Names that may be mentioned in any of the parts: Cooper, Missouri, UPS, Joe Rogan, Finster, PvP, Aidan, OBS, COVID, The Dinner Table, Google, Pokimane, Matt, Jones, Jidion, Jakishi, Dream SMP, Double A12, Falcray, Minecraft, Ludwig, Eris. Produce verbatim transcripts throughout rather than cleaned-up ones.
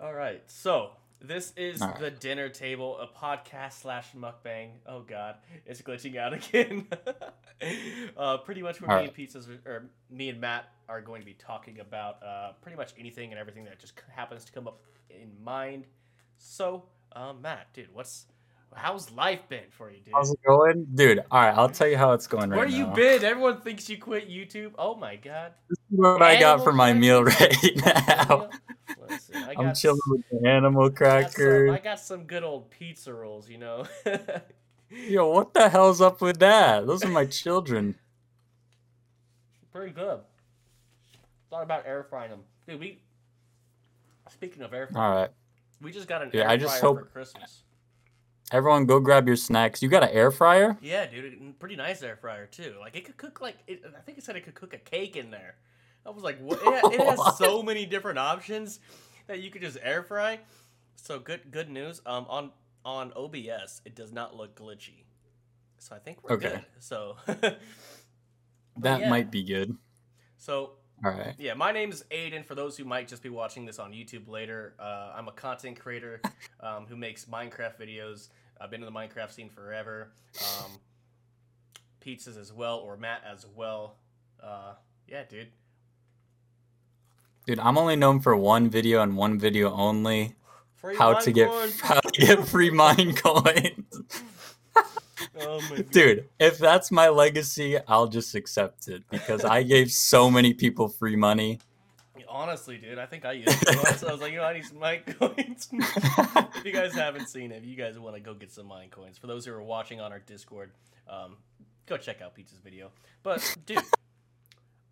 All right, so this is right. The Dinner Table, a podcast slash mukbang. Oh, God, it's glitching out again. uh, pretty much where All me right. and pizzas, or me and Matt are going to be talking about uh, pretty much anything and everything that just happens to come up in mind. So, uh, Matt, dude, what's... How's life been for you, dude? How's it going? Dude, all right, I'll tell you how it's going right now. Where you been? Everyone thinks you quit YouTube. Oh, my God. This is what I got for my meal right now. Let's see. I got I'm chilling some, with the animal crackers. I, I got some good old pizza rolls, you know. Yo, what the hell's up with that? Those are my children. Pretty good. Thought about air frying them. Dude, we... Speaking of air frying, all right. we just got an yeah, air I just fryer hope... for Christmas. Everyone, go grab your snacks. You got an air fryer? Yeah, dude. Pretty nice air fryer, too. Like, it could cook, like, it, I think it said it could cook a cake in there. I was like, what? It, it has so many different options that you could just air fry. So, good good news. Um, on, on O B S, it does not look glitchy. So, I think we're okay. good. So, that yeah. might be good. So, all right. Yeah, my name is Aidan. For those who might just be watching this on YouTube later, uh, I'm a content creator um, who makes Minecraft videos. I've been in the Minecraft scene forever. Um, pizzas as well, or Matt as well. Uh, yeah, dude. Dude, I'm only known for one video and one video only. Free how to get coins. How to get free mine coins. Oh my God. Dude, if that's my legacy, I'll just accept it because I gave so many people free money. Honestly, dude, I think I used it. So I was like, you know, I need some mine coins. If you guys haven't seen it, if you guys want to go get some mine coins, for those who are watching on our Discord, um, go check out Pizza's video. But, dude,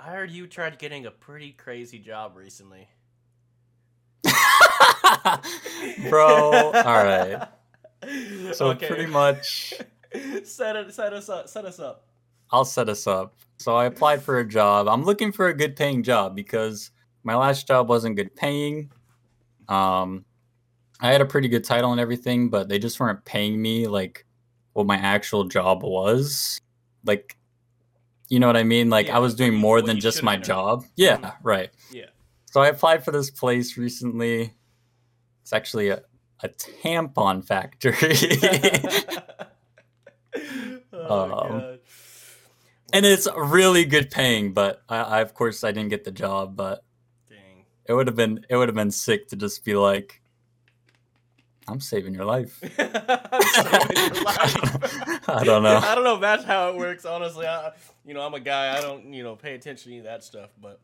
I heard you tried getting a pretty crazy job recently. Bro, all right. So okay. pretty much... Set it, set us up. Set us up. I'll set us up. So I applied for a job. I'm looking for a good paying job because my last job wasn't good paying. Um, I had a pretty good title and everything, but they just weren't paying me like what my actual job was. Like, you know what I mean? Like yeah, I was doing more than just my job. Yeah, right. Yeah. So I applied for this place recently. It's actually a, a tampon factory. Oh, um, and it's really good paying, but I, I of course I didn't get the job. But dang, it would have been it would have been sick to just be like, "I'm saving your life." saving your life. I don't know. I don't know if that's how it works. Honestly, I, you know, I'm a guy. I don't you know pay attention to any of that stuff. But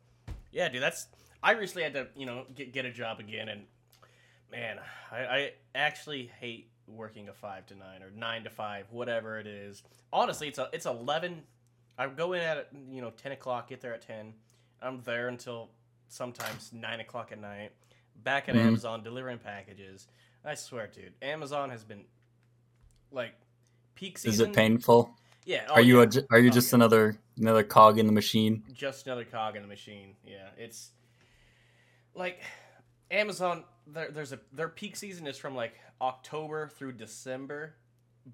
yeah, dude, that's I recently had to you know get get a job again, and man, I, I actually hate. Working a five to nine or nine to five, whatever it is. Honestly, it's a, it's eleven. I go in at you know ten o'clock, get there at ten. I'm there until sometimes nine o'clock at night. Back at mm-hmm. Amazon delivering packages. I swear, dude, Amazon has been like peak season. Is it painful? Yeah. Oh, are you yeah. a, are you oh, just yeah. another another cog in the machine? Just another cog in the machine. Yeah, it's like Amazon. There, there's a their peak season is from like October through December,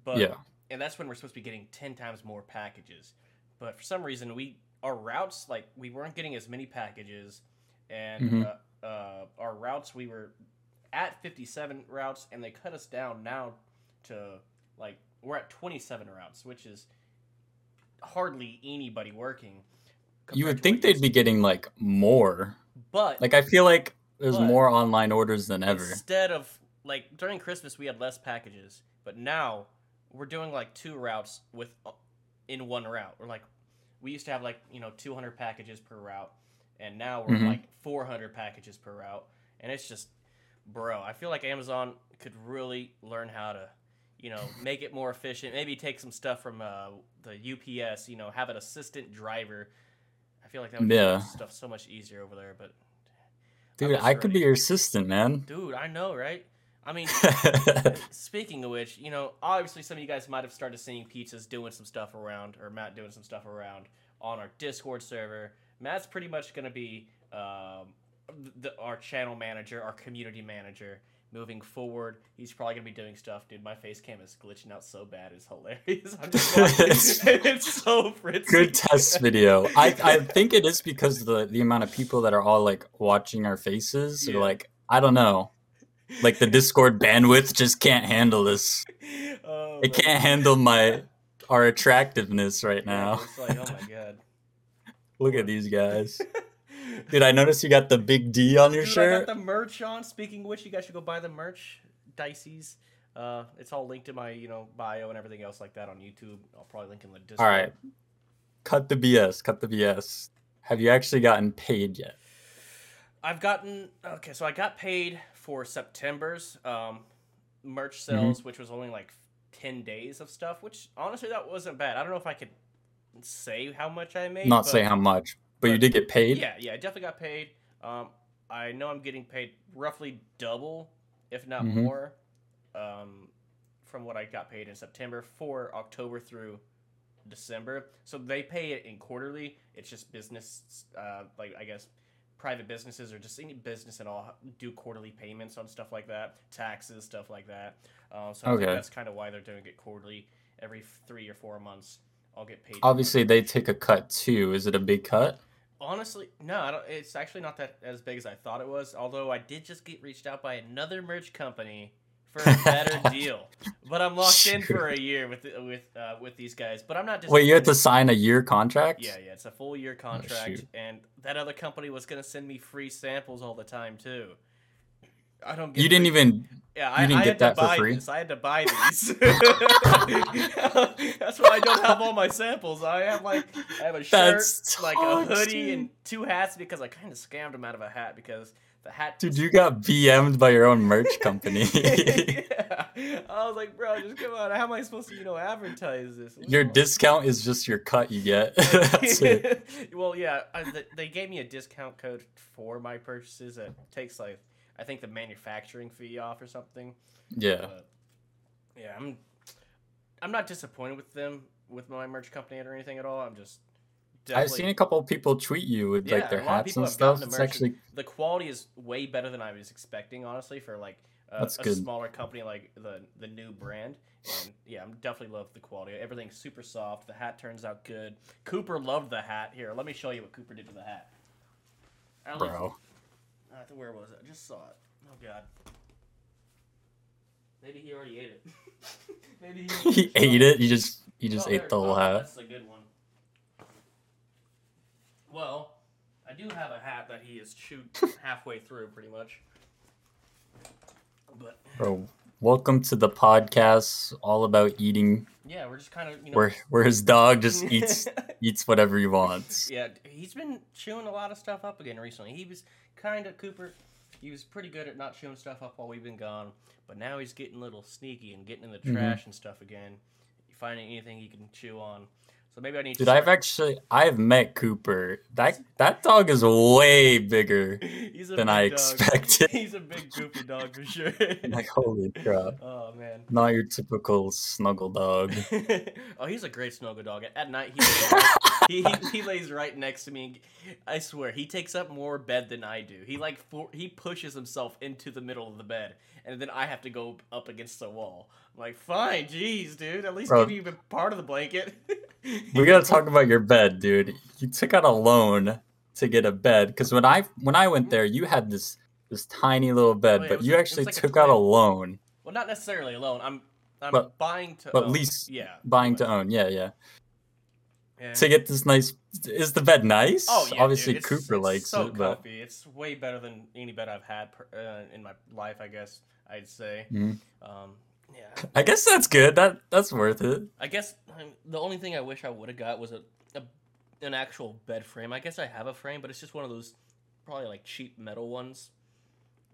but yeah. and that's when we're supposed to be getting ten times more packages. But for some reason, we our routes like we weren't getting as many packages, and mm-hmm. uh, uh, our routes we were at fifty-seven routes, and they cut us down now to like we're at twenty-seven routes, which is hardly anybody working. You would think they'd be getting like more, but like I feel like. There's but more online orders than ever. Instead of, like, during Christmas, we had less packages. But now, we're doing, like, two routes with in one route. We're, like, we used to have, like, you know, two hundred packages per route. And now we're, mm-hmm. like, four hundred packages per route. And it's just, bro, I feel like Amazon could really learn how to, you know, make it more efficient. Maybe take some stuff from uh, the U P S, you know, have an assistant driver. I feel like that would yeah. make stuff so much easier over there, but... Dude, I could be your assistant, man. Dude, I know, right? I mean, speaking of which, you know, obviously some of you guys might have started seeing pizzas doing some stuff around, or Matt doing some stuff around on our Discord server. Matt's pretty much going to be um, the, our channel manager, our community manager moving forward. He's probably going to be doing stuff. Dude, my face cam is glitching out so bad. It's hilarious. I'm just like, it's so fritzy. Good test video. I, I think it is because of the, the amount of people that are all, like, watching our faces. Yeah. Or, like, I don't know. Like the Discord bandwidth just can't handle this. Oh, it can't handle my our attractiveness right now. It's like, oh my god. Look at these guys. Dude, I noticed you got the big D on your Dude, shirt. I got the merch on. Speaking of which, you guys should go buy the merch, Dicey's. Uh, it's all linked in my, you know, bio and everything else like that on YouTube. I'll probably link in the Discord. All right. Cut the B S. Cut the B S. Have you actually gotten paid yet? I've gotten... Okay, so I got paid for September's um, merch sales, mm-hmm. which was only like ten days of stuff, which honestly, that wasn't bad. I don't know if I could say how much I made. Not but, say how much, but, but you did get paid? Yeah, yeah, I definitely got paid. Um, I know I'm getting paid roughly double, if not mm-hmm. more, um, from what I got paid in September for October through December. So they pay it in quarterly. It's just business, uh, like I guess... private businesses or just any business at all do quarterly payments on stuff like that, taxes, stuff like that. Uh, so I okay. think that's kind of why they're doing it quarterly. Every three or four months, I'll get paid. Obviously, they take a cut too. Is it a big cut? Honestly, no. I don't, it's actually not that as big as I thought it was. Although I did just get reached out by another merch company for a better deal, but I'm locked Shoot. in for a year with with uh, with these guys. But I'm not. Wait, you have to sign a year contract? Yeah, yeah, it's a full year contract, oh, and that other company was gonna send me free samples all the time too. I don't. Get you free. didn't even. Yeah, I, you didn't I get had that to buy for free? This. I had to buy these. That's why I don't have all my samples. I have like I have a shirt, That's like a hoodie, dude. and two hats because I kind of scammed them out of a hat because. The hat Dude, you got B M'd by your own merch company. yeah. I was like, bro, just come on. How am I supposed to, you know, advertise this? What's your on? discount is just your cut you get. That's it. Well, yeah, I, the, they gave me a discount code for my purchases. It takes, like, I think the manufacturing fee off or something. Yeah. Uh, yeah, I'm I'm not disappointed with them, with my merch company or anything at all. I'm just... Definitely. I've seen a couple of people tweet you with yeah, like their hats and stuff. It's actually the quality is way better than I was expecting, honestly, for like a, a smaller company like the the new brand. And yeah, I definitely love the quality. Everything's super soft. The hat turns out good. Cooper loved the hat. Here, let me show you what Cooper did to the hat. I don't Bro, know, uh, where was it? I just saw it. Oh god. Maybe he already ate it. Maybe he, he ate it. it. You just you just oh, ate there, the whole oh, hat. That's a good one. Well, I do have a hat that he has chewed halfway through, pretty much. But Bro, welcome to the podcast, all about eating. Yeah, we're just kind of, you know... Where, where his dog just eats eats whatever he wants. Yeah, he's been chewing a lot of stuff up again recently. He was kind of, Cooper, he was pretty good at not chewing stuff up while we've been gone. But now he's getting a little sneaky and getting in the trash mm-hmm. and stuff again. Finding anything he can chew on. So maybe I need to Dude, start. I've actually I've met Cooper. That that dog is way bigger than I dog. expected. He's a big goofy dog for sure. Like holy crap. Oh man. Not your typical snuggle dog. Oh, he's a great snuggle dog. At night he, he he lays right next to me. I swear, he takes up more bed than I do. He like for, he pushes himself into the middle of the bed. And then I have to go up against the wall. I'm like, fine, jeez, dude. At least Bro, give you part of the blanket. We gotta talk about your bed, dude. You took out a loan to get a bed because when I when I went there, you had this this tiny little bed, oh, yeah, but was, you actually like took a out a loan. Well, not necessarily a loan. I'm I'm but, buying to but own. lease, yeah, buying but. to own, yeah, yeah. Yeah. To get this nice, is the bed nice? Oh yeah, obviously dude. It's, Cooper it's likes so it. But... comfy. It's way better than any bed I've had per, uh, in my life, I guess. I'd say, mm. um, yeah. I guess that's good. That that's worth it. I guess I mean, the only thing I wish I would have got was a, a an actual bed frame. I guess I have a frame, but it's just one of those probably like cheap metal ones.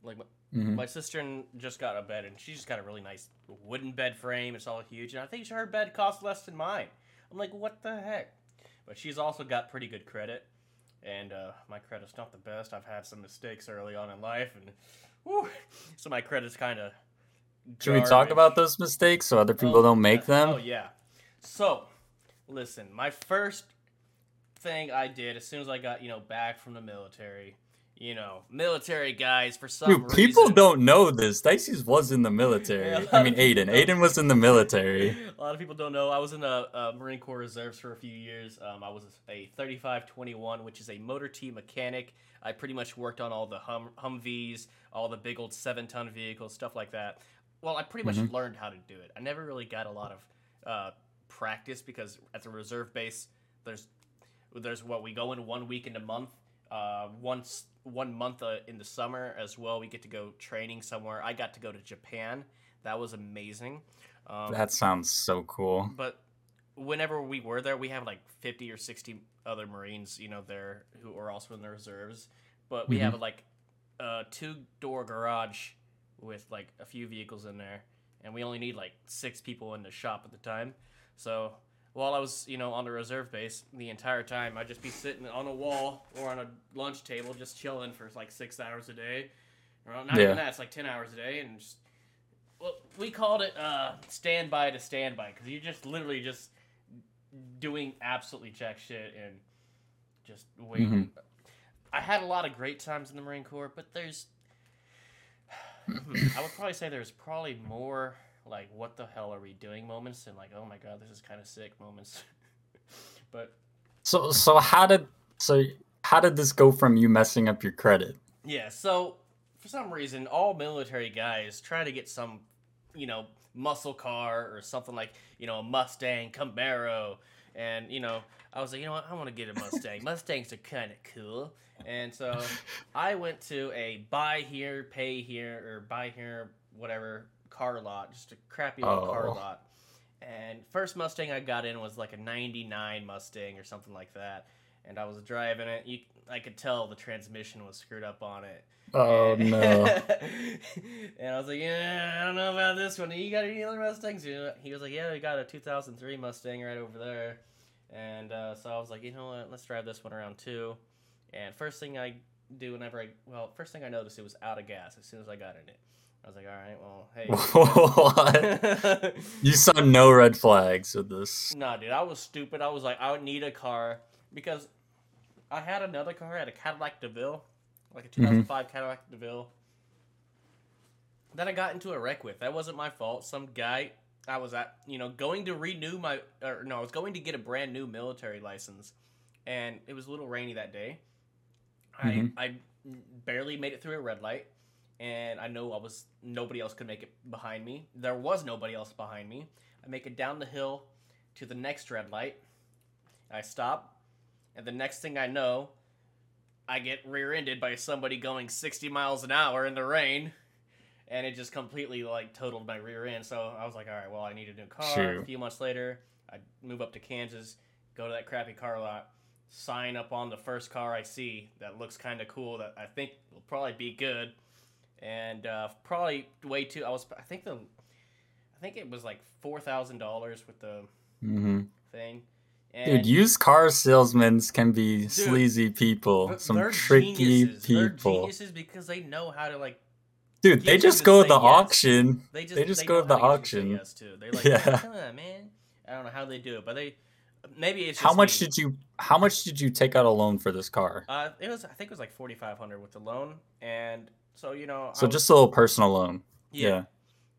Like my, mm-hmm. my sister just got a bed, and she just got a really nice wooden bed frame. It's all huge, and I think her bed costs less than mine. I'm like, what the heck? But she's also got pretty good credit, and uh, my credit's not the best. I've had some mistakes early on in life, and. Whew. So my credit's kind of. Should we talk about those mistakes so other people oh, don't make them? Oh yeah. So, listen. My first thing I did as soon as I got you know back from the military you know, military guys for some Dude, reason. People don't know this. Dicey's was in the military. Yeah, I mean, Aidan. Aidan was in the military. A lot of people don't know. I was in the uh, Marine Corps Reserves for a few years. Um, I was a thirty-five twenty-one, which is a motor T mechanic. I pretty much worked on all the hum- Humvees, all the big old seven-ton vehicles, stuff like that. Well, I pretty much mm-hmm. learned how to do it. I never really got a lot of uh, practice because at the reserve base, there's, there's what, we go in one week in a month, uh, once... one month uh, in the summer as well. We get to go training somewhere. I got to go to Japan. That was amazing. Um, that sounds so cool. But whenever we were there, we have like fifty or sixty other Marines, you know, there who are also in the reserves. But we mm-hmm. have like a two-door garage with like a few vehicles in there. And we only need like six people in the shop at the time. So while I was, you know, on the reserve base the entire time, I'd just be sitting on a wall or on a lunch table just chilling for like six hours a day. Well, not yeah. even that, it's like ten hours a day. And just, well, we called it uh, standby to standby because you're just literally just doing absolutely jack shit and just waiting. Mm-hmm. I had a lot of great times in the Marine Corps, but there's... I would probably say there's probably more... like, what the hell are we doing moments, and like, oh my god, this is kind of sick moments. But so so how did so how did this go from you messing up your credit? Yeah, so for some reason, all military guys try to get some, you know, muscle car or something like, you know, a Mustang, Camaro, and you know, I was like, you know what, I want to get a Mustang. Mustangs are kind of cool, and so I went to a buy here, pay here, or buy here, whatever. Car lot, just a crappy old oh. car lot. And first Mustang I got in was like a ninety-nine Mustang or something like that. And I was driving it. You, I could tell the transmission was screwed up on it. Oh, and, no. And I was like, yeah, I don't know about this one. You got any other Mustangs? He was like, yeah, we got a two thousand three Mustang right over there. And uh, so I was like, you know what, let's drive this one around too. And first thing I do whenever I, well, first thing I noticed, it was out of gas as soon as I got in it. I was like, all right, well, hey. What? You saw no red flags with this. Nah, dude, I was stupid. I was like, I would need a car because I had another car. I had a Cadillac DeVille, like a two thousand five mm-hmm. Cadillac DeVille that I got into a wreck with. That wasn't my fault. Some guy I was at, you know, going to renew my, or no, I was going to get a brand new military license, and it was a little rainy that day. Mm-hmm. I I barely made it through a red light. And I know I was nobody else could make it behind me. There was nobody else behind me. I make it down the hill to the next red light. I stop, and the next thing I know, I get rear-ended by somebody going sixty miles an hour in the rain, and it just completely like totaled my rear end. So I was like, all right, well, I need a new car. Shoot. A few months later, I move up to Kansas, go to that crappy car lot, sign up on the first car I see that looks kind of cool that I think will probably be good. And uh, probably way too. I was. I think the. I think it was like four thousand dollars with the mm-hmm. thing. And dude, used car salesmen can be dude, sleazy people. Some they're tricky geniuses. people. They're geniuses because they know how to like. Dude, they just go to the yes. auction. They just, they just they go to the auction. Yes, too. They're like, yeah, oh, come on, man. I don't know how they do it, but they. Maybe it's. Just how much me. did you? How much did you take out a loan for this car? Uh, it was. I think it was like forty five hundred with the loan and. So, you know... So, was, just a little personal loan. Yeah. yeah.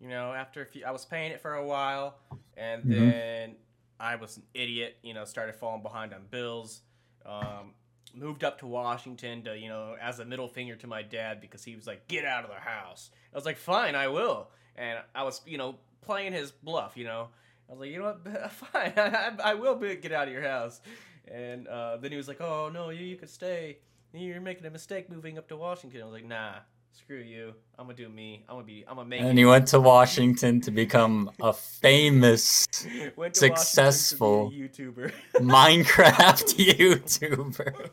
You know, after a few... I was paying it for a while, and mm-hmm. then I was an idiot, you know, started falling behind on bills. Um, moved up to Washington to, you know, as a middle finger to my dad because he was like, get out of the house. I was like, fine, I will. And I was, you know, playing his bluff, you know. I was like, you know what? Fine, I, I will be, get out of your house. And uh, then he was like, oh, no, you, you could stay. You're making a mistake moving up to Washington. I was like, nah. Screw you. I'm gonna do me. I'm gonna be. I'm gonna make. And it. He went to Washington to become a famous, went to successful to YouTuber, Minecraft YouTuber.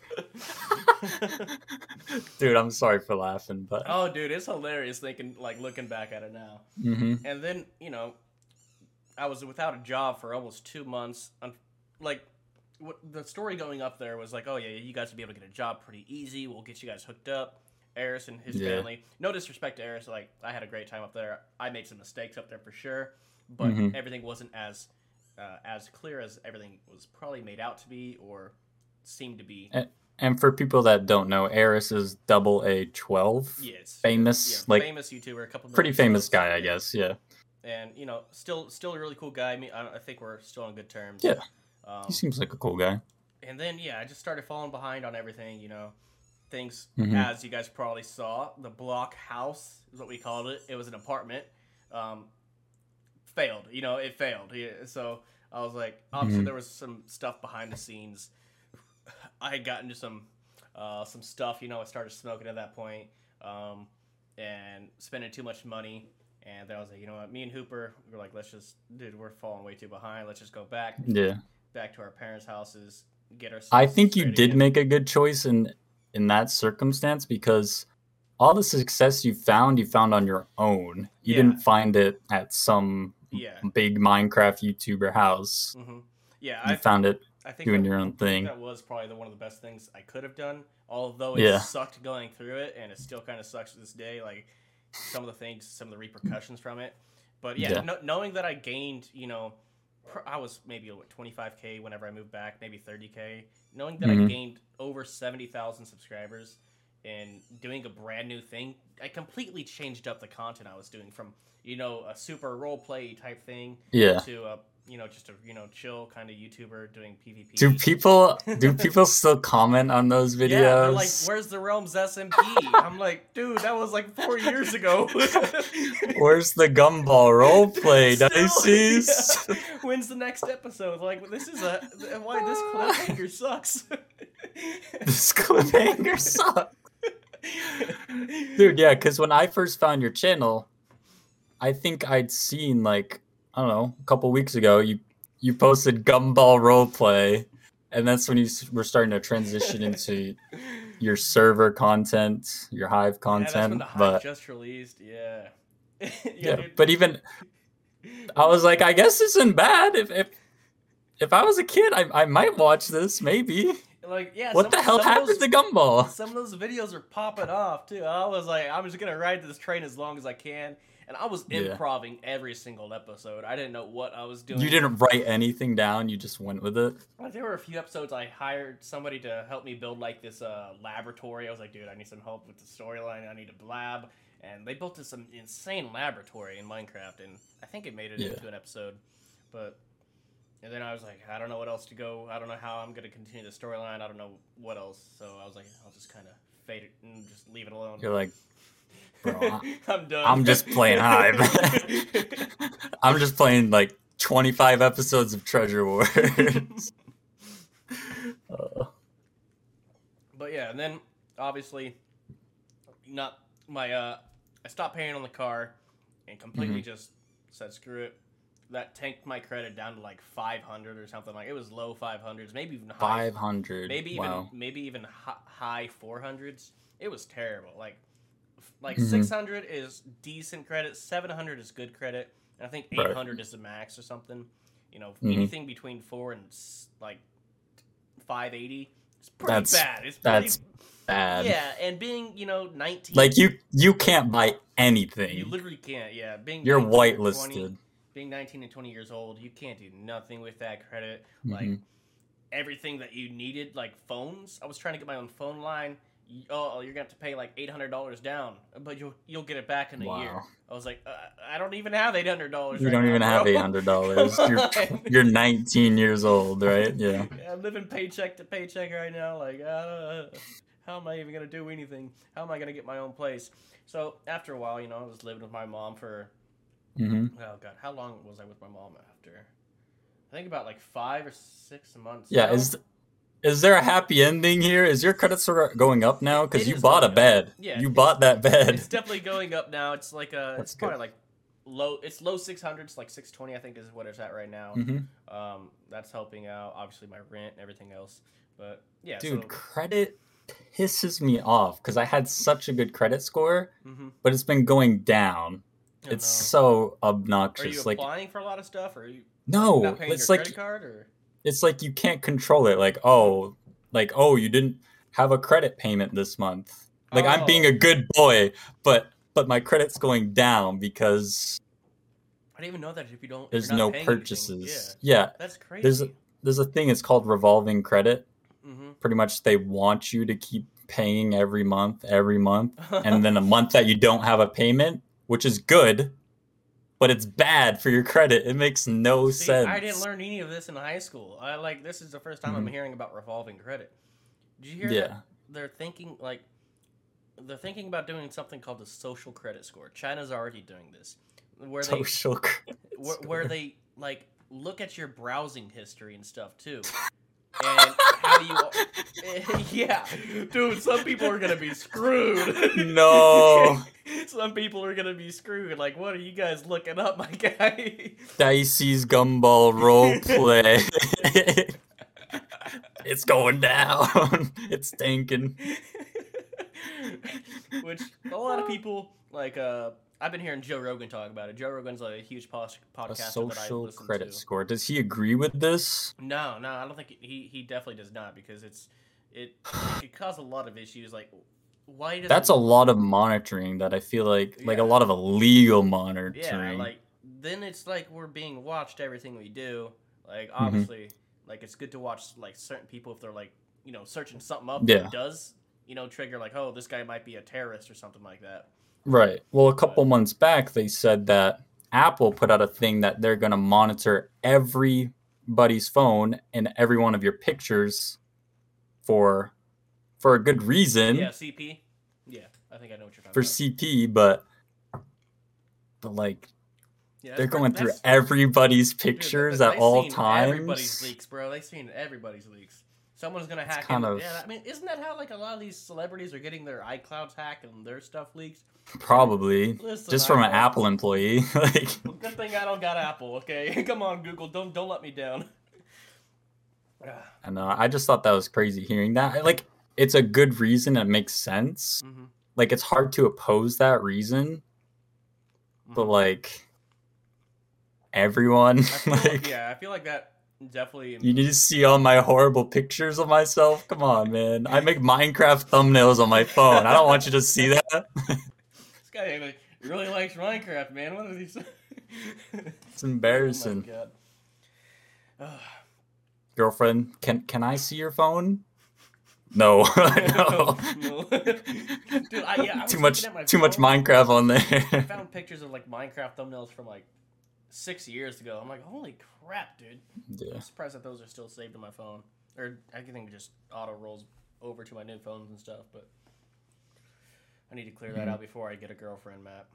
Dude, I'm sorry for laughing, but oh, dude, it's hilarious thinking like looking back at it now. Mm-hmm. And then you know, I was without a job for almost two months. I'm, like, what, the story going up there was like, oh yeah, you guys will be able to get a job pretty easy. We'll get you guys hooked up. Eris and his yeah. family. No disrespect to Eris, like I had a great time up there. I made some mistakes up there for sure, but mm-hmm. everything wasn't as uh, as clear as everything was probably made out to be or seemed to be. And, And for people that don't know, Eris is Double A twelve. Yes. Famous. Yeah, like, famous YouTuber. A couple pretty famous guy, there. I guess. Yeah. And, you know, still still a really cool guy. I mean, I, I think we're still on good terms. Yeah. Um, he seems like a cool guy. And then, yeah, I just started falling behind on everything, you know. Things, mm-hmm. as you guys probably saw, the block house is what we called it. It was an apartment. Um, failed. You know, it failed. Yeah, so I was like, obviously mm-hmm. there was some stuff behind the scenes. I had gotten to some uh, some stuff, you know, I started smoking at that point, um, and spending too much money. And then I was like, you know what, me and Hooper, we were like, let's just, dude, we're falling way too behind. Let's just go back, yeah. back to our parents' houses, get ourselves. I think you did again. make a good choice in in that circumstance, because all the success you found, you found on your own. You yeah. didn't find it at some yeah. big Minecraft YouTuber house. Mm-hmm. Yeah, you I found th- it. I think doing that, your own thing. I think that was probably the, one of the best things I could have done. Although it yeah. sucked going through it, and it still kind of sucks to this day. Like some of the things, some of the repercussions from it. But yeah, yeah. No, knowing that I gained, you know, I was maybe what, twenty-five K whenever I moved back, maybe thirty K. Knowing that mm-hmm. I gained over seventy thousand subscribers and doing a brand new thing, I completely changed up the content I was doing from, you know, a super role play type thing yeah. to a. You know, just a you know chill kind of YouTuber doing PvP. Do people do people still comment on those videos? Yeah, they're like, "Where's the Realms S M P?" I'm like, dude, that was like four years ago. Where's the Gumball roleplay? Dices? Yeah. When's the next episode? Like, this is a why this cliffhanger sucks. This cliffhanger sucks, dude. Yeah, because when I first found your channel, I think I'd seen like. I don't know, a couple weeks ago, you, you posted Gumball Roleplay, and that's when you were starting to transition into your server content, your Hive content. Yeah, that's when the Hive but, just released, yeah. yeah, yeah but even, I was like, I guess this isn't bad. If if, if I was a kid, I, I might watch this, maybe. Like, yeah, what some, the hell happened to Gumball? Some of those videos are popping off, too. I was like, I'm just going to ride this train as long as I can. And I was improvising yeah. every single episode. I didn't know what I was doing. You didn't write anything down. You just went with it. There were a few episodes I hired somebody to help me build like this uh, laboratory. I was like, dude, I need some help with the storyline. I need a blab. And they built this insane laboratory in Minecraft. And I think it made it yeah. into an episode. But and then I was like, I don't know what else to go. I don't know how I'm going to continue the storyline. I don't know what else. So I was like, I'll just kind of fade it and just leave it alone. You're like... Bro, I'm done. I'm just playing Hive. I'm just playing like twenty-five episodes of Treasure Wars. uh. But yeah, and then obviously, not my. Uh, I stopped paying on the car, and completely mm-hmm. just said screw it. That tanked my credit down to like five hundred or something. Like it was low five hundreds, maybe even high five hundred. Maybe wow. even maybe even high four hundreds. It was terrible. Like. Like mm-hmm. six hundred is decent credit, seven hundred is good credit, and I think eight hundred right. is the max or something. You know, mm-hmm. anything between four and like five eighty is pretty that's, bad. It's pretty, that's bad. Yeah, and being you know nineteen, like you you can't buy anything. You literally can't. Yeah, being you're whitelisted. twenty, being nineteen and twenty years old, you can't do nothing with that credit. Mm-hmm. Like everything that you needed, like phones. I was trying to get my own phone line. Oh, you're going to have to pay like eight hundred dollars down, but you'll you'll get it back in a wow. year. I was like, uh, I don't even have eight hundred dollars. You right don't now, even have eight hundred dollars. you're, you're nineteen years old, right? Yeah. yeah. I'm living paycheck to paycheck right now. Like, uh, how am I even going to do anything? How am I going to get my own place? So after a while, you know, I was living with my mom for, mm-hmm. oh God, how long was I with my mom after? I think about like five or six months. Yeah, now. is Is there a happy ending here? Is your credit score going up now? Because you bought a bed. Yeah, you bought that bed. It's definitely going up now. It's like a, That's it's good. Probably like low. It's low six hundreds, like six twenty, I think, is what it's at right now. Mm-hmm. Um, that's helping out. Obviously, my rent and everything else. But yeah, dude, so. Credit pisses me off because I had such a good credit score, mm-hmm. but it's been going down. Oh, it's no. so obnoxious. Are you like, applying for a lot of stuff, or are you? No, not paying it's your like credit card or. It's like you can't control it. Like, oh, like, oh, you didn't have a credit payment this month. Like, oh. I'm being a good boy, but but my credit's going down because I didn't even know that if you don't, there's no purchases. Yeah. yeah. That's crazy. There's a, there's a thing. It's called revolving credit. Mm-hmm. Pretty much they want you to keep paying every month, every month. And then a month that you don't have a payment, which is good, but it's bad for your credit. It makes no See, sense. I didn't learn any of this in high school. I like this is the first time mm-hmm. I'm hearing about revolving credit. Did you hear yeah. that? They're thinking like they're thinking about doing something called the social credit score. China's already doing this. Where they social credit where, where they like look at your browsing history and stuff too. And how do you... Yeah. Dude, some people are going to be screwed. No. Some people are going to be screwed. Like, what are you guys looking up, my guy? Dicey's Gumball Roleplay. It's going down. It's tanking. Which, a lot of people, like... uh I've been hearing Joe Rogan talk about it. Joe Rogan's like a huge podcast that I listen to. A social credit score. Does he agree with this? No, no, I don't think he. He definitely does not because it's it it causes a lot of issues. Like why does that's it, a lot of monitoring that I feel like yeah. like a lot of illegal monitoring. Yeah, like then it's like we're being watched everything we do. Like obviously, mm-hmm. like it's good to watch like certain people if they're like you know searching something up yeah. that does you know trigger like oh this guy might be a terrorist or something like that. Right. Well, a couple months back, they said that Apple put out a thing that they're going to monitor everybody's phone and every one of your pictures for for a good reason. Yeah, C P. Yeah, I think I know what you're talking for about. For C P, but, but like, yeah, they're going through everybody's pictures dude, at all times. Everybody's leaks, bro. They've seen everybody's leaks. Someone's going to hack in. Of, yeah, I mean, isn't that how like a lot of these celebrities are getting their iClouds hacked and their stuff leaked? Probably. Listen, just from I, an Apple employee. Like, well, good thing I don't got Apple, okay? Come on, Google. Don't don't let me down. I know. I just thought that was crazy hearing that. Like, it's a good reason. It makes sense. Mm-hmm. Like, it's hard to oppose that reason. Mm-hmm. But, like, everyone. I feel like, like, yeah, I feel like that. Definitely. You need to see all my horrible pictures of myself. Come on, man. I make Minecraft thumbnails on my phone. I don't want you to see that. This guy really likes Minecraft, man. What are these? It's embarrassing. Oh my God. Ugh. Girlfriend, can can I see your phone? No. No. No. Dude, I, yeah, I too much too much Minecraft on there. I found pictures of like Minecraft thumbnails from like six years ago. I'm like, holy crap, dude. Yeah. I'm surprised that those are still saved on my phone. Or I think it just auto rolls over to my new phones and stuff, but I need to clear that mm. out before I get a girlfriend, Matt.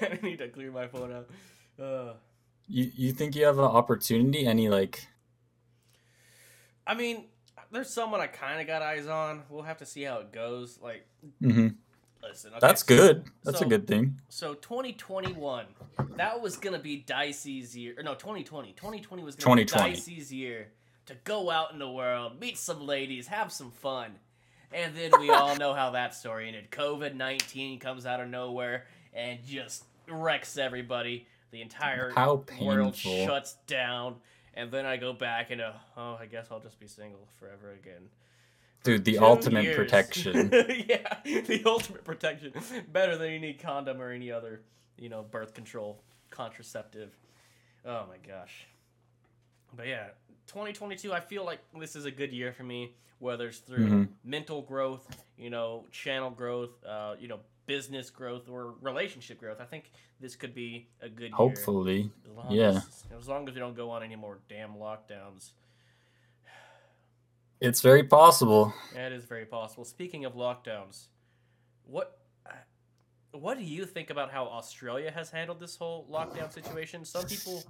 I need to clear my phone out. Uh, you you think you have an opportunity? Any, like... I mean, there's someone I kind of got eyes on. We'll have to see how it goes. Like... Mm-hmm. Listen, okay, that's good. That's so, a good thing. So twenty twenty-one, that was going to be Dicey's year. Or no, twenty twenty. twenty twenty was going to be Dicey's year to go out in the world, meet some ladies, have some fun. And then we all know how that story ended. covid nineteen comes out of nowhere and just wrecks everybody. The entire world shuts down. And then I go back and, oh, I guess I'll just be single forever again. Dude, the Two ultimate years. protection. Yeah, the ultimate protection. Better than any condom or any other, you know, birth control contraceptive. Oh my gosh. But yeah, twenty twenty-two, I feel like this is a good year for me, whether it's through mm-hmm. mental growth, you know, channel growth, uh, you know, business growth or relationship growth. I think this could be a good year. Hopefully. As long yeah. As, as long as we don't go on any more damn lockdowns. It's very possible. It is very possible. Speaking of lockdowns, what what do you think about how Australia has handled this whole lockdown situation? Some people,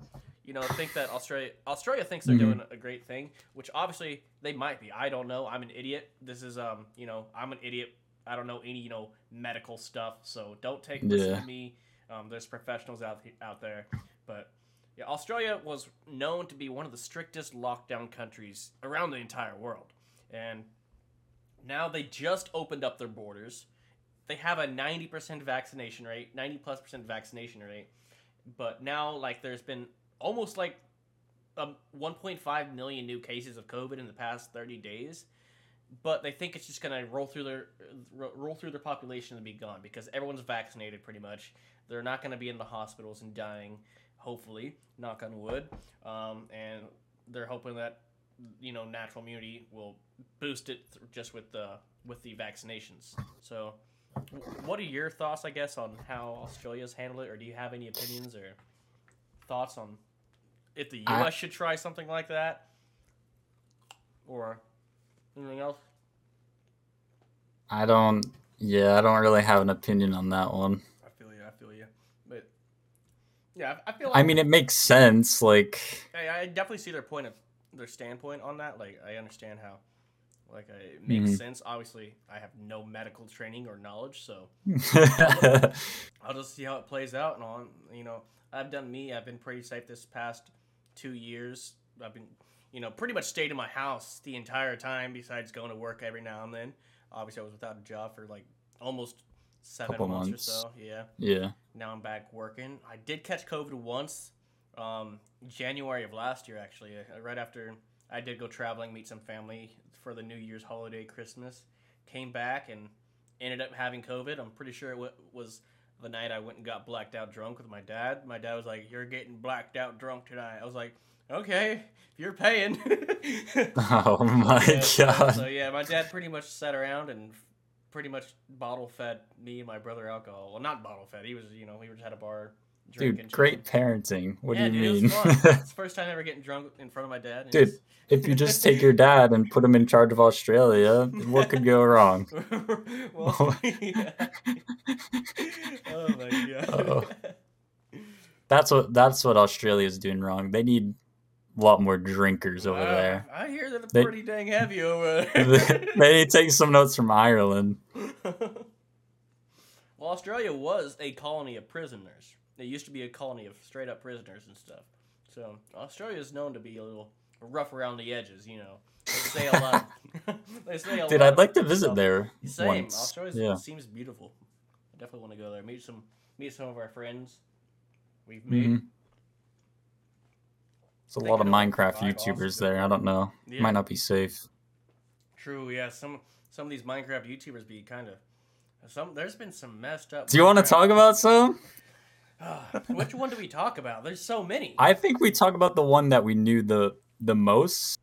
you know, think that Australia Australia thinks they're mm-hmm. doing a great thing, which obviously they might be. I don't know. I'm an idiot. This is um, you know, I'm an idiot. I don't know any, you know, medical stuff, so don't take this yeah. to me. Um, there's professionals out out there, but yeah, Australia was known to be one of the strictest lockdown countries around the entire world. And now they just opened up their borders. They have a ninety percent vaccination rate, ninety plus percent vaccination rate. But now, like, there's been almost like um, one point five million new cases of COVID in the past thirty days. But they think it's just going to roll through their roll through their population and be gone because everyone's vaccinated pretty much. They're not going to be in the hospitals and dying. Hopefully, knock on wood, um, and they're hoping that you know, natural immunity will boost it th- just with the with the vaccinations. So, what are your thoughts, I guess, on how Australia's handled it, or do you have any opinions or thoughts on if the U S I, should try something like that, or anything else? I don't. Yeah, I don't really have an opinion on that one. I feel you. I feel you. But yeah, I feel. Like, I mean, it makes sense. Like, I, I definitely see their point of their standpoint on that. Like, I understand how. Like, I, it makes mm-hmm. sense. Obviously, I have no medical training or knowledge, so I'll, look, I'll just see how it plays out. And on, you know, I've done me. I've been pretty safe this past two years. I've been, you know, pretty much stayed in my house the entire time, besides going to work every now and then. Obviously, I was without a job for like almost seven months, months or so. Yeah. Yeah. Now I'm back working. I did catch COVID once, um, January of last year, actually, uh, right after. I did go traveling, meet some family for the New Year's holiday, Christmas. Came back and ended up having COVID. I'm pretty sure it w- was the night I went and got blacked out drunk with my dad. My dad was like, "You're getting blacked out drunk tonight." I was like, "Okay, if you're paying." Oh my yeah, so, god! So yeah, my dad pretty much sat around and pretty much bottle fed me and my brother alcohol. Well, not bottle fed. He was, you know, we just had a bar. Dude, great parenting. What yeah, do you dude, mean? It was fun. It's the first time ever getting drunk in front of my dad. Dude, was... if you just take your dad and put him in charge of Australia, what could go wrong? Well, yeah. Oh my god. Oh. That's what that's what Australia's doing wrong. They need a lot more drinkers wow. over there. I hear they're they, pretty dang heavy over there. They need to take some notes from Ireland. Well, Australia was a colony of prisoners. It used to be a colony of straight-up prisoners and stuff. So, Australia is known to be a little rough around the edges, you know. They say a lot. Of, they say a Dude, lot I'd like to visit stuff. There Same. Once. Australia yeah. seems beautiful. I definitely want to go there. Meet some meet some of our friends we've made. Mm-hmm. There's a lot of Minecraft YouTubers there. I don't know. Yeah. Might not be safe. True, yeah. Some, some of these Minecraft YouTubers be kind of... Some There's been some messed up... Do you Minecraft want to talk about some? Which one do we talk about? There's so many. I think we talk about the one that we knew the the most.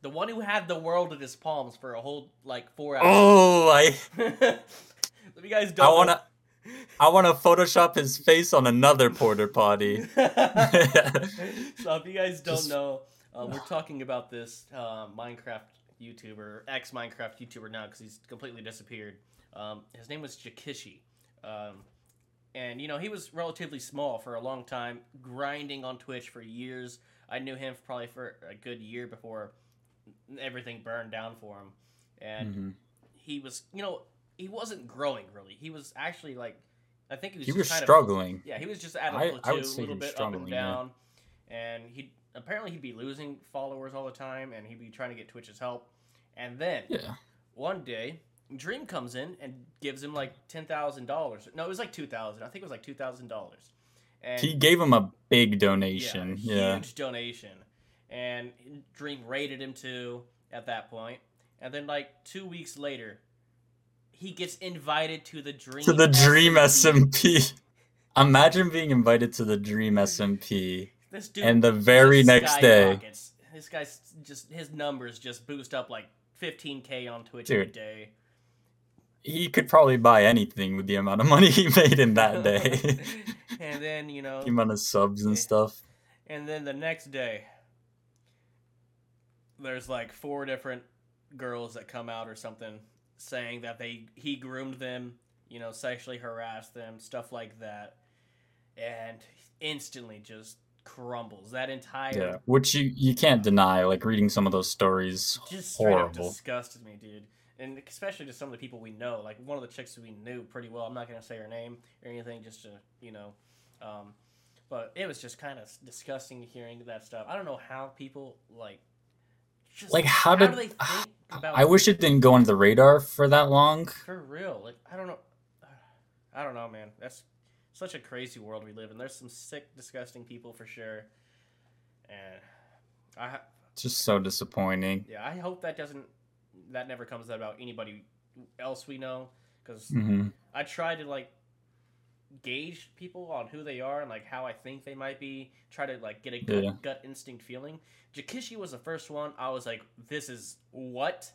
The one who had the world in his palms for a whole like four hours. Oh, I. Let me guys. Don't I wanna. I wanna Photoshop his face on another porter potty. So if you guys don't Just... know, uh, we're talking about this uh, Minecraft YouTuber, ex Minecraft YouTuber now because he's completely disappeared. Um, his name was Jakishi. Um, And, you know, he was relatively small for a long time, grinding on Twitch for years. I knew him probably for a good year before everything burned down for him. And mm-hmm. he was, you know, he wasn't growing, really. He was actually, like, I think he was he just was kind struggling. Of... Yeah, he was just at a plateau I, I would say a little bit up and down. Yeah. And he apparently he'd be losing followers all the time, and he'd be trying to get Twitch's help. And then, yeah. one day... Dream comes in and gives him like ten thousand dollars. No, it was like two thousand dollars. I think it was like two thousand dollars. And he gave him a big donation. Yeah, yeah. Huge donation. And Dream raided him too at that point. And then like two weeks later, he gets invited to the Dream To the S M P. Dream S M P. Imagine being invited to the Dream S M P. This dude and the very next day. Rockets. This guy's just, his numbers just boost up like fifteen K on Twitch dude. Every day. He could probably buy anything with the amount of money he made in that day. And then, you know... The amount of subs and stuff. And then the next day, there's like four different girls that come out or something saying that they he groomed them, you know, sexually harassed them, stuff like that. And instantly just crumbles. That entire... Yeah, which you, you can't deny. Like, reading some of those stories, just straight horrible. Up disgusted me, dude. And especially to some of the people we know, like one of the chicks we knew pretty well. I'm not going to say her name or anything just to, you know, um, but it was just kind of disgusting hearing that stuff. I don't know how people like, just like how, how did, do they think about I wish it didn't go on the radar for that long. For real. Like, I don't know. I don't know, man. That's such a crazy world we live in. There's some sick, disgusting people for sure. And I just so disappointing. Yeah. I hope that doesn't, that never comes out about anybody else we know because mm-hmm. I tried to like gauge people on who they are and like how I think they might be, try to like get a gut, yeah. gut instinct feeling. Jakishi was the first one. I was like, this is what?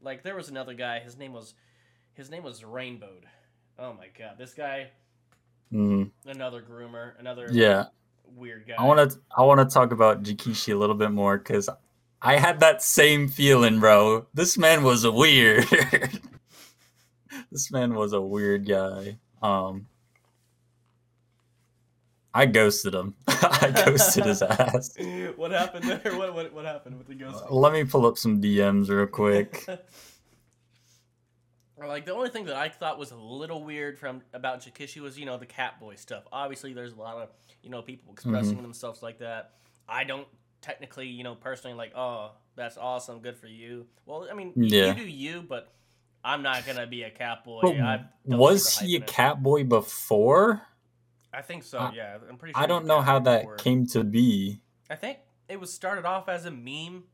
Like there was another guy, his name was his name was Rainbowed. Oh my god, this guy mm. another groomer, another yeah. weird guy. I wanna I wanna talk about Jakishi a little bit more because I had that same feeling, bro. This man was a weird This man was a weird guy. Um I ghosted him. I ghosted his ass. What happened there? What what what happened with the ghosting? Uh, let me pull up some D Ms real quick. Like the only thing that I thought was a little weird from about Jakishi was, you know, the Catboy stuff. Obviously, there's a lot of, you know, people expressing mm-hmm. themselves like that. I don't technically, you know, personally like, oh, that's awesome, good for you. Well, I mean, yeah. you do you, but I'm not gonna be a Catboy. Was he a Catboy before? I think so, I, yeah. I'm pretty sure. I don't know how that before. came to be. I think it was started off as a meme,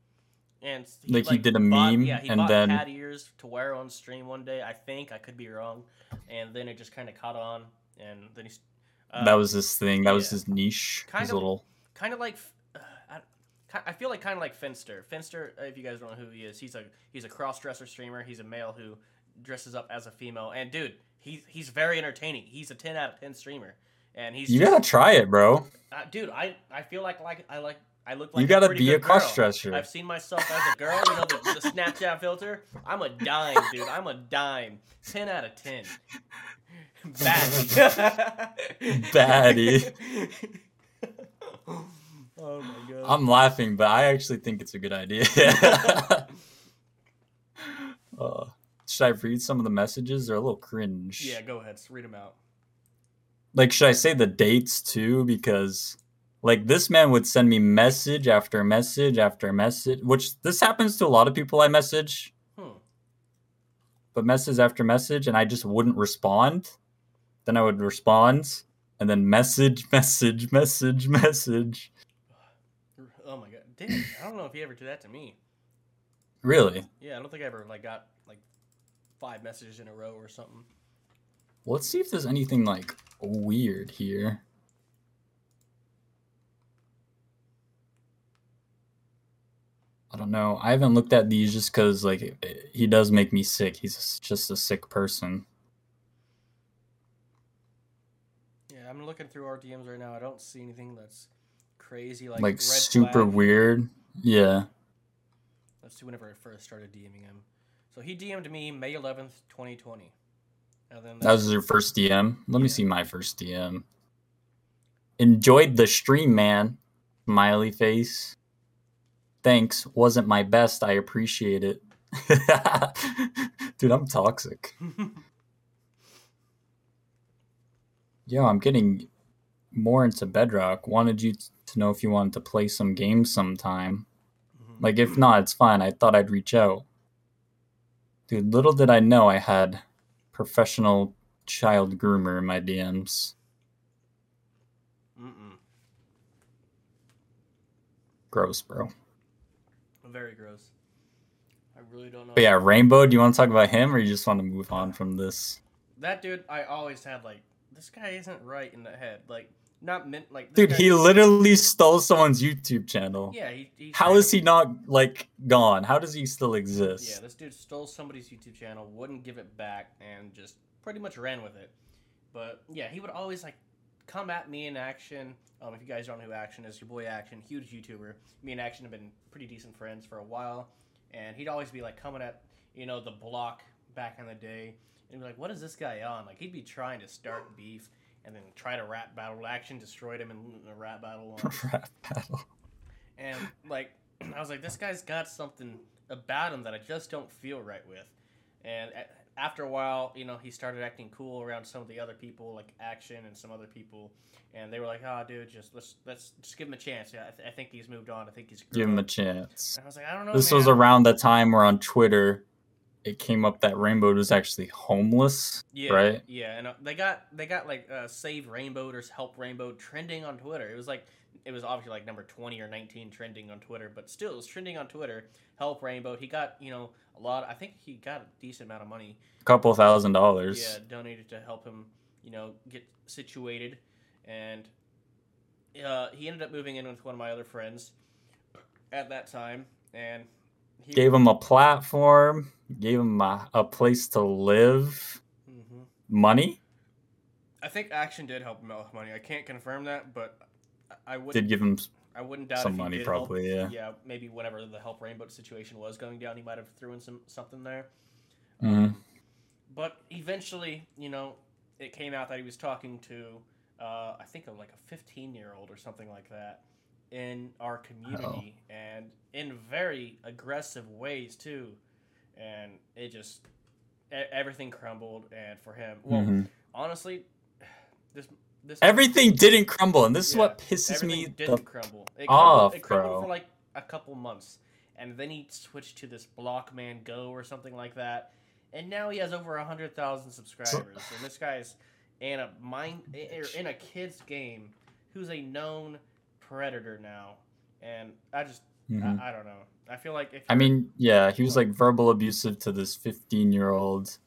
and he, like, like he did a bought, meme, yeah, he and bought then cat ears to wear on stream one day. I think I could be wrong, and then it just kind of caught on, and then he. Um, that was his thing. That yeah. was his niche. Kind his of, little. Kind of like, uh, I, I feel like kind of like Finster. Finster, if you guys don't know who he is, he's a he's a cross-dresser streamer. He's a male who dresses up as a female, and dude, he's he's very entertaining. He's a ten out of ten streamer. And he's you just, gotta try it, bro. Uh, dude, I, I feel like like I like I look like you gotta a be a cross-dresser. I've seen myself as a girl, you know, the, the Snapchat filter. I'm a dime, dude. I'm a dime. Ten out of ten. Baddie. Baddie. Oh my god. I'm laughing, but I actually think it's a good idea. uh, should I read some of the messages? They're a little cringe. Yeah, go ahead. Read them out. Like, should I say the dates, too? Because, like, this man would send me message after message after message, which this happens to a lot of people I message. Hmm. But message after message, and I just wouldn't respond. Then I would respond, and then message, message, message, message. Oh, my God. Damn, I don't know if he ever did that to me. Really? Yeah, I don't think I ever, like, got, like, five messages in a row or something. Well, let's see if there's anything, like... weird here. I don't know. I haven't looked at these just because, like, it, it, he does make me sick. He's just a sick person. Yeah, I'm looking through our D Ms right now. I don't see anything that's crazy, like, like red super flag. Weird. Yeah. Let's see whenever I first started DMing him. So he D M'd me May eleventh, twenty twenty. That was your first D M? Let yeah. me see my first D M. Enjoyed the stream, man. Smiley face. Thanks. Wasn't my best. I appreciate it. Dude, I'm toxic. Yo, I'm getting more into Bedrock. Wanted you to know if you wanted to play some games sometime. Mm-hmm. Like, if not, it's fine. I thought I'd reach out. Dude, little did I know I had... professional child groomer in my D Ms. Mm-mm. Gross, bro. Very gross. I really don't know. But yeah, Rainbow, do you want to talk about him or you just want to move on from this? That dude, I always had like, this guy isn't right in the head. Like, not meant like... Dude, he literally stole someone's YouTube channel. Yeah, he... he How is he not, like, gone? How does he still exist? Yeah, this dude stole somebody's YouTube channel, wouldn't give it back, and just pretty much ran with it. But, yeah, he would always, like, come at me and Action. Um, if you guys don't know who Action is, your boy Action, huge YouTuber. Me and Action have been pretty decent friends for a while. And he'd always be, like, coming at, you know, the block back in the day. And be like, what is this guy on? Like, he'd be trying to start beef. And then try to rap battle. Action destroyed him in a rap battle. Rap battle. And, like, I was like, this guy's got something about him that I just don't feel right with. And after a while, you know, he started acting cool around some of the other people, like Action and some other people. And they were like, oh, dude, just let's let's just give him a chance. Yeah, I, th- I think he's moved on. I think he's great. Give him a chance. And I was like, I don't know, This man. was around the time where on Twitter... it came up that Rainbow was actually homeless, yeah, right? Yeah, and they got they got like uh, Save Rainbow or Help Rainbow trending on Twitter. It was like it was obviously like number twenty or nineteen trending on Twitter, but still it was trending on Twitter. Help Rainbow. He got you know a lot. I think he got a decent amount of money, a couple thousand dollars. Yeah, donated to help him you know, get situated. And uh, he ended up moving in with one of my other friends at that time. And he gave him a platform, gave him a, a place to live, mm-hmm. money. I think Action did help him out with money. I can't confirm that, but I would did give him I wouldn't doubt some if money probably, help. yeah. Yeah, maybe whenever the Help Rainbow situation was going down, he might have threw in some something there. Mm-hmm. Um, but eventually, you know, it came out that he was talking to, uh, I think, like a fifteen-year-old or something like that in our community, oh. and in very aggressive ways, too. And it just, everything crumbled, and for him, well, mm-hmm. honestly, this... This everything was, didn't crumble, and this yeah, is what pisses me didn't the crumble. It crumbled, off, it crumbled bro. for like a couple months, and then he switched to this Blockman Go or something like that, and now he has over a hundred thousand subscribers. So, and this guy's in a mine, in a kid's game, who's a known predator now, and I just, mm-hmm. I, I don't know. I feel like if I mean, yeah, he was like verbal abusive to this fifteen-year-old.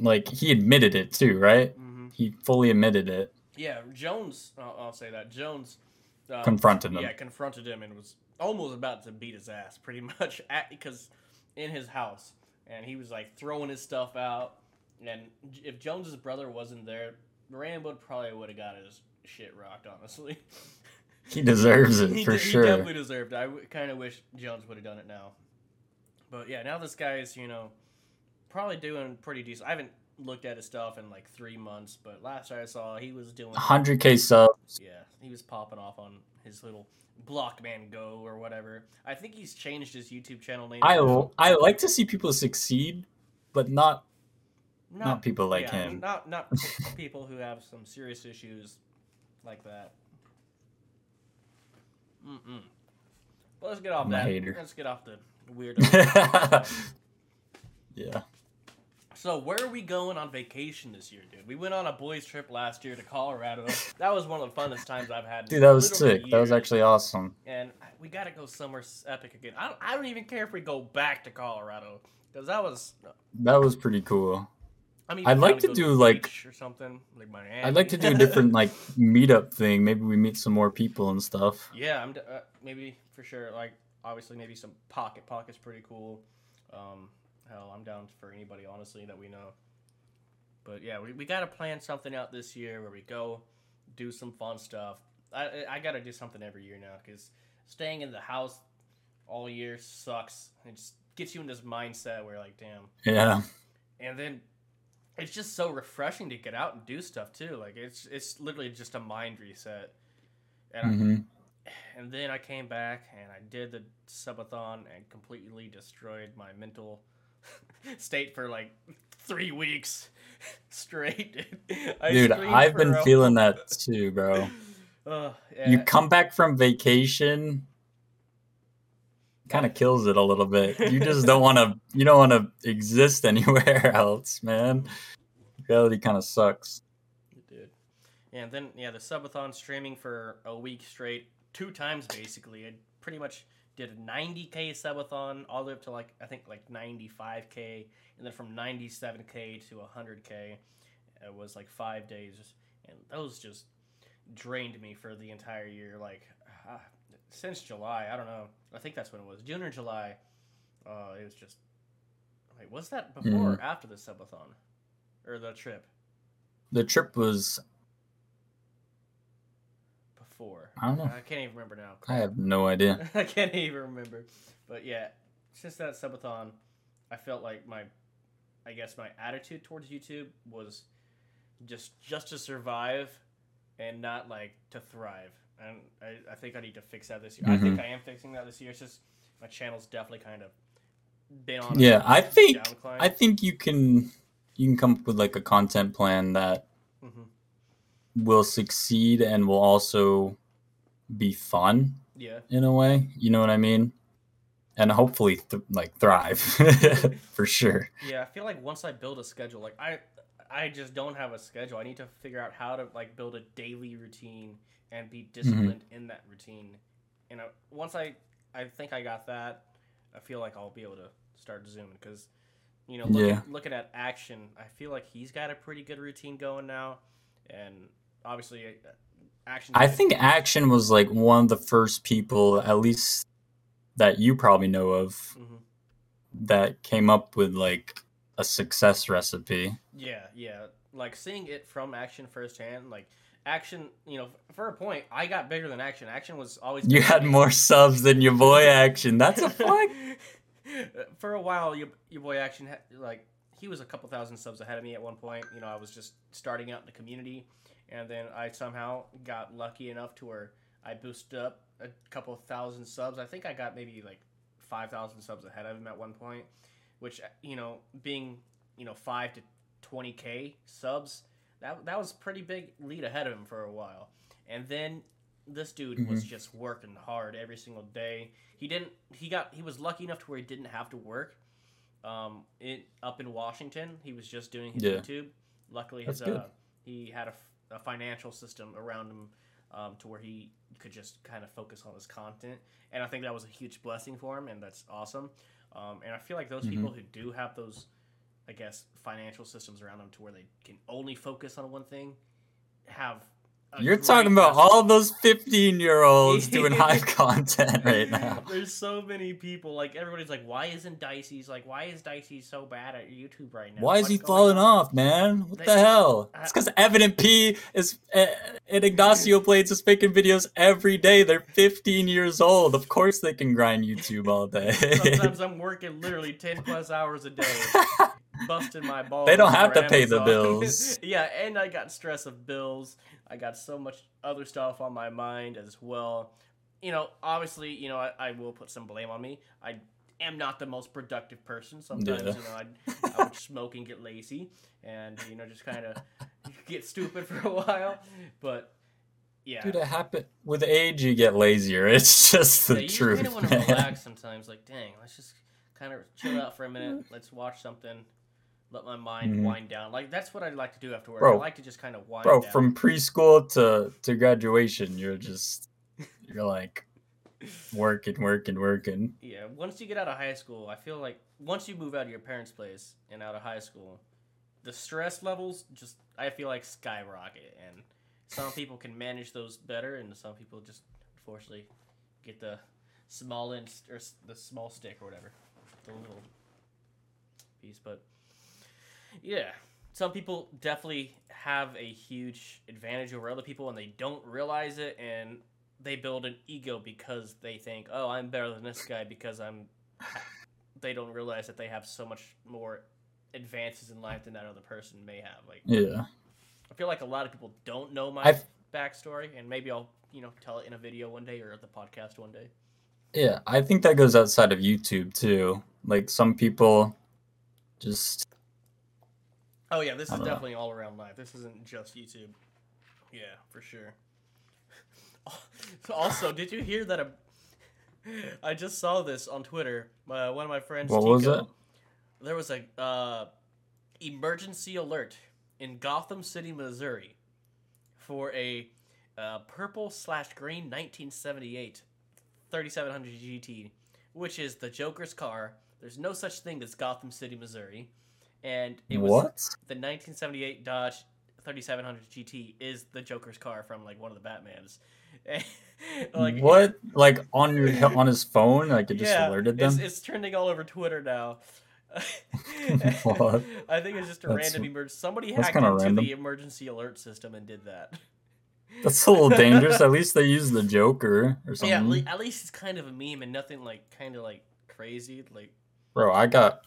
Like, he admitted it, too, right? Mm-hmm. He fully admitted it. Yeah, Jones, I'll, I'll say that, Jones... Um, confronted him. Yeah, confronted him and was almost about to beat his ass, pretty much, at, because in his house. And he was, like, throwing his stuff out. And if Jones's brother wasn't there, Rambo probably would have got his shit rocked, honestly. He deserves it, he, for he sure. He definitely deserved it. I w- kind of wish Jones would have done it now. But, yeah, now this guy is, you know... probably doing pretty decent. I haven't looked at his stuff in like three months, but last I saw, he was doing one hundred K subs. Yeah, he was popping off on his little Blockman Go or whatever. I think he's changed his YouTube channel name. I l- I like to see people succeed, but not not, not people like yeah, him. Not not people who have some serious issues like that. Mm mm. Well, let's get off I'm that. A hater. Let's get off the weirdo. Yeah. So where are we going on vacation this year, dude? We went on a boys trip last year to Colorado. That was one of the funnest times I've had. Dude, that was sick. Years. That was actually awesome. And we got to go somewhere epic again. I don't, I don't even care if we go back to Colorado because that was that was pretty cool. I mean, I'd like to, to do to like or something like Miami. I'd like to do a different like meetup thing. Maybe we meet some more people and stuff. Yeah, I'm d- uh, maybe for sure. Like obviously, maybe some pocket pocket's pretty cool. Um. Hell, I'm down for anybody, honestly, that we know. But, yeah, we we got to plan something out this year where we go do some fun stuff. I I got to do something every year now because staying in the house all year sucks. It just gets you in this mindset where, like, damn. Yeah. And then it's just so refreshing to get out and do stuff, too. Like, it's it's literally just a mind reset. And mm-hmm. I, and then I came back and I did the subathon and completely destroyed my mental state for like three weeks straight. I Dude, I've been a... feeling that too, bro. Uh, yeah. You come back from vacation, kind of kills it a little bit. You just don't want to. You don't want to exist anywhere else, man. Reality kind of sucks. It did. Yeah, and then yeah, the subathon streaming for a week straight, two times basically. I pretty much. Did a ninety K subathon all the way up to like I think like ninety-five K, and then from ninety-seven K to one hundred K, it was like five days, and those just drained me for the entire year. Like uh, since July, I don't know. I think that's when it was, June or July. Uh, it was just. Wait, was that before mm. or after the subathon, or the trip? The trip was. I don't know. I can't even remember now. I have no idea. I can't even remember. But yeah, since that subathon, I felt like my, I guess my attitude towards YouTube was just just to survive and not like to thrive. And I, I think I need to fix that this year. Mm-hmm. I think I am fixing that this year. It's just my channel's definitely kind of been on. Yeah, a, I think downcline. I think you can you can come up with like a content plan that. Mm-hmm. will succeed and will also be fun yeah. in a way. You know what I mean? And hopefully th- like thrive for sure. Yeah. I feel like once I build a schedule, like I, I just don't have a schedule. I need to figure out how to like build a daily routine and be disciplined mm-hmm. in that routine. And I, once I, I think I got that, I feel like I'll be able to start Zooming because you know, look, yeah. looking at Action, I feel like he's got a pretty good routine going now. And obviously, Action... I think Action was, like, one of the first people, at least that you probably know of, mm-hmm. that came up with, like, a success recipe. Yeah, yeah. Like, seeing it from Action firsthand, like... Action, you know, for a point, I got bigger than Action. Action was always... You had more subs than your boy Action. That's a fuck. For a while, your, your boy Action, had, like, he was a couple thousand subs ahead of me at one point. You know, I was just starting out in the community. And then I somehow got lucky enough to where I boosted up a couple thousand subs. I think I got maybe, like, five thousand subs ahead of him at one point. Which, you know, being, you know, five to twenty K subs... That that was pretty big lead ahead of him for a while. And then this dude mm-hmm. was just working hard every single day. He didn't he got he was lucky enough to where he didn't have to work. Um it up in Washington, he was just doing his yeah. YouTube. Luckily his uh, he had a, a financial system around him um to where he could just kind of focus on his content. And I think that was a huge blessing for him, and that's awesome. Um and I feel like those mm-hmm. people who do have those I guess, financial systems around them to where they can only focus on one thing, have... You're talking about person. All those fifteen-year-olds doing Hive content right now. There's so many people. Like, everybody's like, why isn't Dicey's... Like, why is Dicey so bad at YouTube right now? Why What's is he falling on? Off, man? What they, the hell? I, it's because Evident P is... Uh, and Ignacio Blades is making videos every day. They're fifteen years old. Of course they can grind YouTube all day. Sometimes I'm working literally ten-plus hours a day. Busted my balls. They don't have to Amazon. Pay the bills. Yeah, and I got stress of bills. I got so much other stuff on my mind as well. You know, obviously, you know, I, I will put some blame on me. I am not the most productive person. Sometimes, yeah. you know, I'd, I would smoke and get lazy and, you know, just kind of get stupid for a while. But, yeah. Dude, it happens. With age, you get lazier. It's just the yeah, you truth, you kind of want to relax sometimes. Like, dang, let's just kind of chill out for a minute. Let's watch something. Let my mind mm-hmm. wind down. Like, that's what I like to do after work. Bro, I like to just kind of wind bro, down. Bro, from preschool to, to graduation, you're just, you're like, working, working, working. Yeah, once you get out of high school, I feel like once you move out of your parents' place and out of high school, the stress levels just, I feel like, skyrocket. And some people can manage those better, and some people just, unfortunately, get the small, in, or the small stick or whatever. The little piece, but... Yeah, some people definitely have a huge advantage over other people, and they don't realize it, and they build an ego because they think, oh, I'm better than this guy because I'm... They don't realize that they have so much more advances in life than that other person may have. Like, yeah. I feel like a lot of people don't know my I've... backstory, and maybe I'll, you know, tell it in a video one day or at the podcast one day. Yeah, I think that goes outside of YouTube, too. Like, some people just... Oh, yeah, this is definitely all around life. This isn't just YouTube. Yeah, for sure. Also, did you hear that? A... I just saw this on Twitter. My, one of my friends, what Tico, was it? There was a uh, emergency alert in Gotham City, Missouri for a uh, purple slash green nineteen seventy-eight thirty-seven hundred G T, which is the Joker's car. There's no such thing as Gotham City, Missouri. And it was what? The nineteen seventy-eight Dodge thirty-seven hundred G T is the Joker's car from like one of the Batmans. Like, what? Like on your on his phone? Like it just yeah, alerted them? It's, it's trending all over Twitter now. What? I think it's just a that's, random emergency. Somebody hacked into random. The emergency alert system and did that. That's a little dangerous. At least they used the Joker or something. Yeah, at least, at least it's kind of a meme and nothing like kind of like crazy. Like, bro, I got.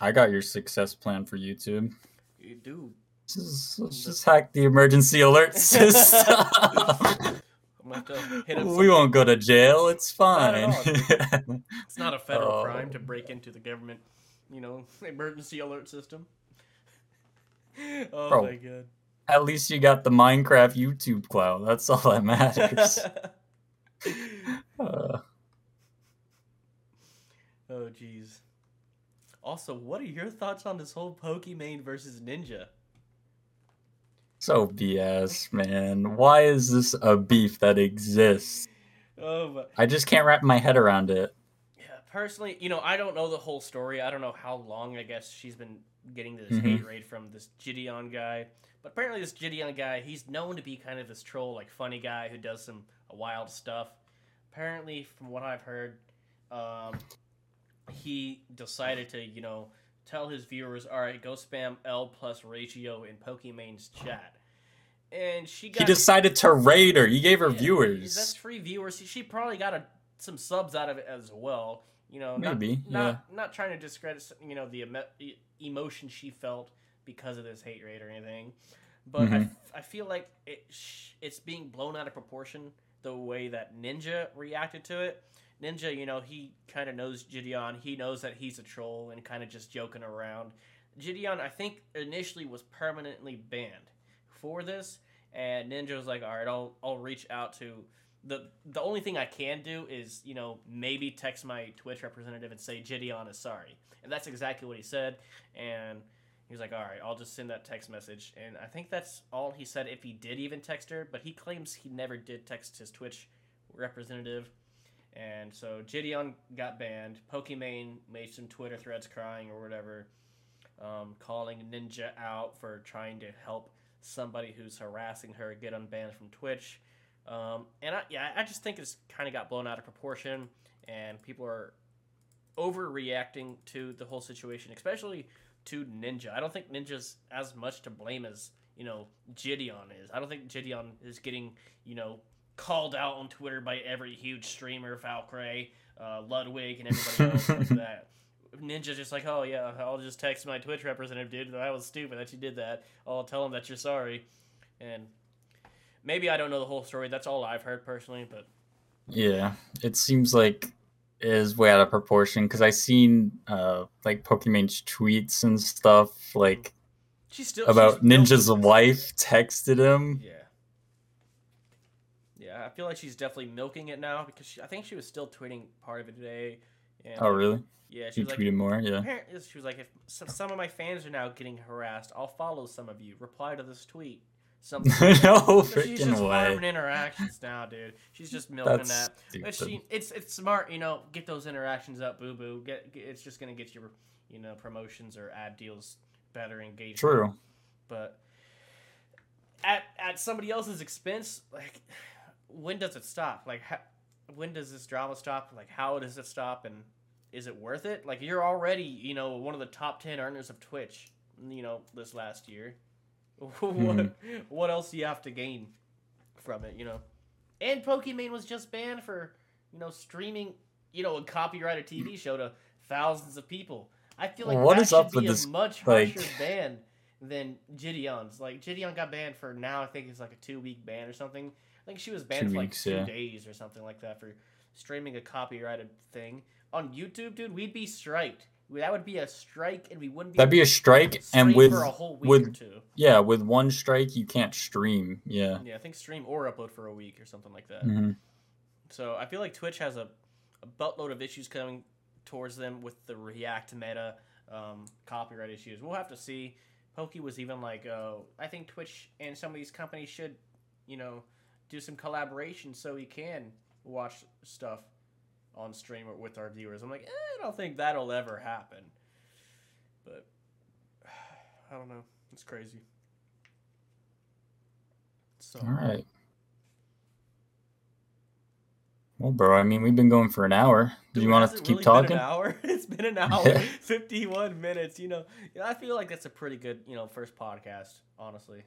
I got your success plan for YouTube. You do. Just, let's just hack the emergency alert system. We won't go to jail. It's fine. It's not a federal oh. crime to break into the government, you know, emergency alert system. Oh, bro, my God. At least you got the Minecraft YouTube clout. That's all that matters. uh. Oh, jeez. Also, what are your thoughts on this whole Pokimane versus Ninja? So B S, man. Why is this a beef that exists? Oh, but... I just can't wrap my head around it. Yeah, personally, you know, I don't know the whole story. I don't know how long, I guess, she's been getting this mm-hmm. hate raid from this Jidion guy. But apparently this Jidion guy, he's known to be kind of this troll, like, funny guy who does some wild stuff. Apparently, from what I've heard, um, he decided to, you know, tell his viewers, all right, go spam L plus Ratio in Pokimane's chat. And she got... He decided to raid her. He gave her yeah, viewers. That's free viewers. She probably got a, some subs out of it as well. You know, maybe. Not, not, yeah. not trying to discredit, you know, the em- emotion she felt because of this hate raid or anything. But mm-hmm. I, f- I feel like it sh- it's being blown out of proportion the way that Ninja reacted to it. Ninja, you know, he kind of knows Jidion. He knows that he's a troll and kind of just joking around. Jidion, I think, initially was permanently banned for this, and Ninja was like, all right, I'll I'll reach out to the the only thing I can do is, you know, maybe text my Twitch representative and say Jidion is sorry. And that's exactly what he said. And he was like, all right, I'll just send that text message. And I think that's all he said, if he did even text her, but he claims he never did text his Twitch representative. And so Jidion got banned. Pokimane made some Twitter threads crying or whatever, um, calling Ninja out for trying to help somebody who's harassing her get unbanned from Twitch. Um, and I, yeah, I just think it's kind of got blown out of proportion, and people are overreacting to the whole situation, especially to Ninja. I don't think Ninja's as much to blame as, you know, Jidion is. I don't think Jidion is getting, you know, called out on Twitter by every huge streamer, Falcray, uh, Ludwig, and everybody else like that. Ninja's just like, oh yeah, I'll just text my Twitch representative, dude, that was stupid that you did that. I'll tell him that you're sorry. And maybe I don't know the whole story. That's all I've heard personally, but yeah, it seems like it is way out of proportion, because I seen uh like Pokimane's tweets and stuff, like she still about she's Ninja's still- wife texted him. Yeah. Yeah, I feel like she's definitely milking it now, because she, I think she was still tweeting part of it today. And, oh really? Yeah, she was tweeted like, more. Yeah, she was like, if some of my fans are now getting harassed, I'll follow some of you. Reply to this tweet. Something. Like no freaking she's just way. Farming interactions now, dude. She's just milking That's that. Stupid. But she, it's it's smart, you know. Get those interactions up, boo boo. Get, get it's just gonna get your, you know, promotions or ad deals better engagement. True. But at at somebody else's expense, like, when does it stop? Like, how, when does this drama stop? Like, how does it stop? And is it worth it? Like, you're already, you know, one of the top ten earners of Twitch, you know, this last year. what, mm-hmm. what else do you have to gain from it, you know? And Pokimane was just banned for, you know, streaming, you know, a copyrighted T V show to thousands of people. I feel like well, what that is should up be with a this, much harsher like... ban than Jidion's. Like, Jidion got banned for now, I think it's like a two-week ban or something. I think she was banned two for like weeks, two yeah. days or something like that for streaming a copyrighted thing. On YouTube, dude, we'd be striked. That would be a strike, and we wouldn't be. That'd be a strike, and with for a whole week with, or two. Yeah, with one strike, you can't stream. Yeah. Yeah, I think stream or upload for a week or something like that. Mm-hmm. So I feel like Twitch has a, a buttload of issues coming towards them with the React meta, um, copyright issues. We'll have to see. Poki was even like, oh, I think Twitch and some of these companies should, you know, do some collaboration so we can watch stuff on stream with our viewers. I'm like, eh, I don't think that'll ever happen. But I don't know. It's crazy. So all right. Well, bro, I mean, we've been going for an hour. Do you want us to keep really talking? Been an hour? It's been an hour, yeah. fifty-one minutes. You know, you know, I feel like that's a pretty good, you know, first podcast, honestly.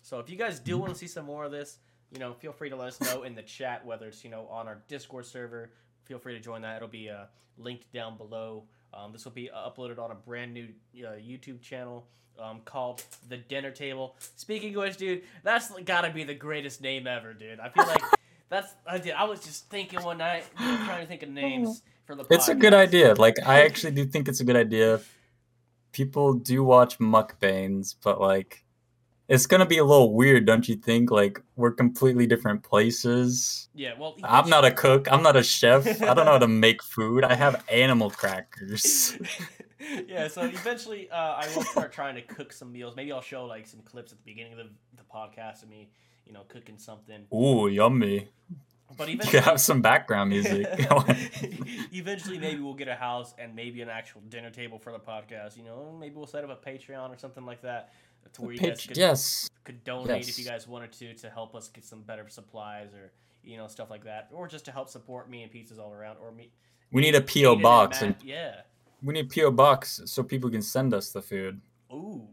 So if you guys do want to see some more of this, you know, feel free to let us know in the chat, whether it's, you know, on our Discord server. Feel free to join that. It'll be uh, linked down below. Um, this will be uploaded on a brand new uh, YouTube channel um, called The Dinner Table. Speaking of which, dude, that's got to be the greatest name ever, dude. I feel like that's... I did. I was just thinking one night, trying to think of names for the podcast. It's a good idea. Like, I actually do think it's a good idea. People do watch mukbangs, but, like... It's going to be a little weird, don't you think? Like, we're completely different places. Yeah, well... I'm not a cook. I'm not a chef. I don't know how to make food. I have animal crackers. Yeah, so eventually uh, I will start trying to cook some meals. Maybe I'll show, like, some clips at the beginning of the, the podcast of me, you know, cooking something. Ooh, yummy. But eventually, you could have some background music. Eventually, maybe we'll get a house and maybe an actual dinner table for the podcast. You know, maybe we'll set up a Patreon or something like that. To where you guys could, yes. could donate yes. if you guys wanted to, to help us get some better supplies or, you know, stuff like that. Or just to help support me and pizzas all around. Or me. We need a P O box. And yeah. We need a P O box so people can send us the food. Ooh.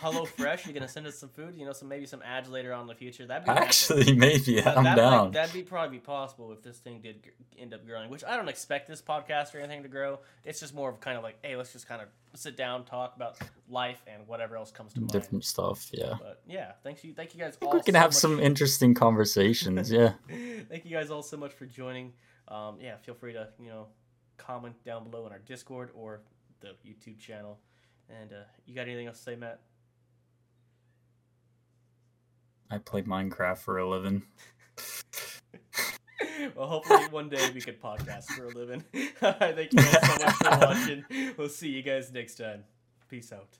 Hello Fresh, you're gonna send us some food, you know, some maybe some ads later on in the future. That'd be actually awesome. Maybe yeah, I'm that, down. Like, that'd be probably be possible if this thing did end up growing, which I don't expect this podcast or anything to grow. It's just more of kind of like, hey, let's just kind of sit down, talk about life and whatever else comes to mind. Different stuff, yeah. But yeah, thank you, thank you guys. I think all we can so have some for... interesting conversations, yeah. Thank you guys all so much for joining. Um, yeah, feel free to you know comment down below in our Discord or the YouTube channel. And uh, you got anything else to say, Matt? I played Minecraft for a living. Well, hopefully one day we could podcast for a living. Thank you guys so much for watching. We'll see you guys next time. Peace out.